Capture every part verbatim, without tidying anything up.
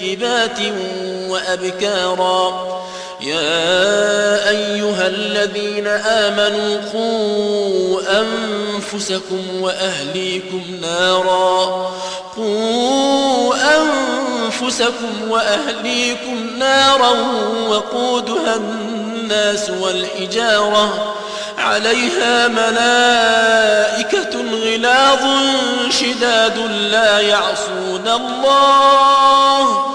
ثيبات وأبكارا. يا أيها الذين آمنوا قوا أنفسكم وأهليكم نارا قوا أنفسكم وأهليكم نارا وقودها الناس والحجارة عليها ملائكة غلاظ شداد لا يعصون الله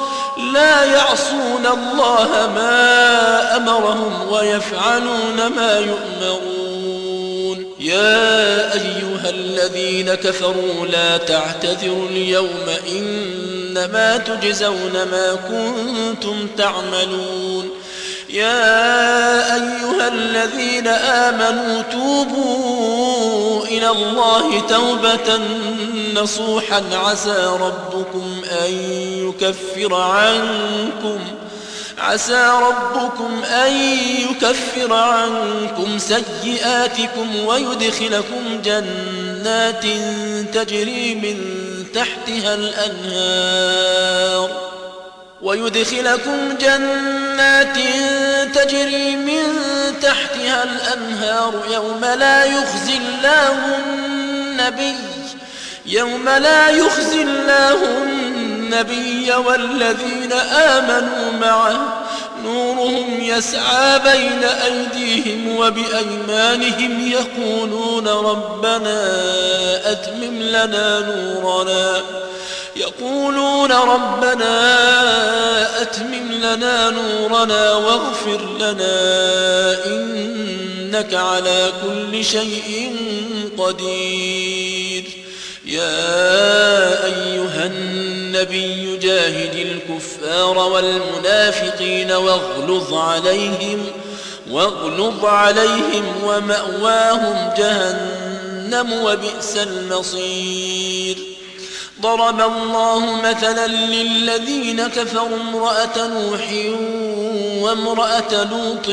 لا يعصون الله ما أمرهم ويفعلون ما يؤمرون. يا أيها الذين كفروا لا تعتذروا اليوم إنما تجزون ما كنتم تعملون. يا أيها الذين آمنوا توبوا إلى الله توبة نصوحا عسى ربكم أن يكفر عنكم عسى ربكم أن يكفر عنكم سيئاتكم ويدخلكم جنات تجري من تحتها الأنهار ويدخلكم جنات تجري من تحتها الأنهار يوم لا يخزي الله النبي يوم لا يخزي الله النبي والذين آمنوا معه نورهم يسعى بين أيديهم وبأيمانهم يقولون ربنا أتمم لنا نورنا يقولون ربنا أتمم لنا نورنا واغفر لنا إنك على كل شيء قدير. يا أيها النبي جاهد الكفار والمنافقين واغلظ عليهم واغلظ عليهم ومأواهم جهنم وبئس المصير. ضرب الله مثلا للذين كفروا امرأة نوح وامرأة لوط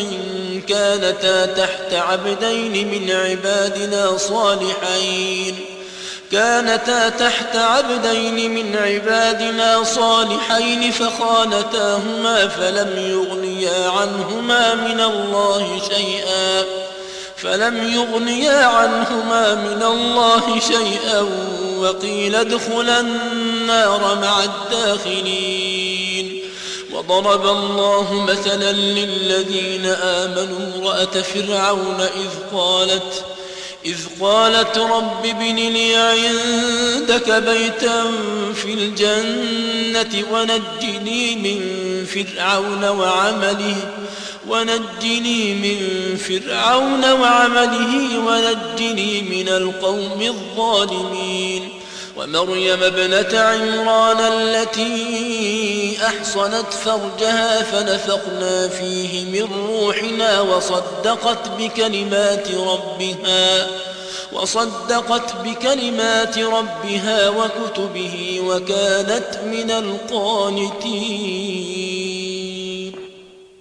كانتا تحت عبدين من عبادنا صالحين كانتا تحت عبدين من عبادنا صالحين فخانتاهما فلم يغنيا عنهما من الله شيئا فلم يغنيا عنهما من الله شيئا وقيل ادخلا النار مع الداخلين. وضرب الله مثلا للذين آمنوا امرأة فرعون إذ قالت إذ قالت رب ابن لي عندك بيتا في الجنة ونجني من فرعون وعمله ونجني من فرعون وعمله ونجني من القوم الظالمين. ومريم ابنة عمران التي أحصنت فرجها فنفخنا فيه من روحنا وصدقت بكلمات ربها وصدقت بكلمات ربها وكتبه وكانت من القانتين.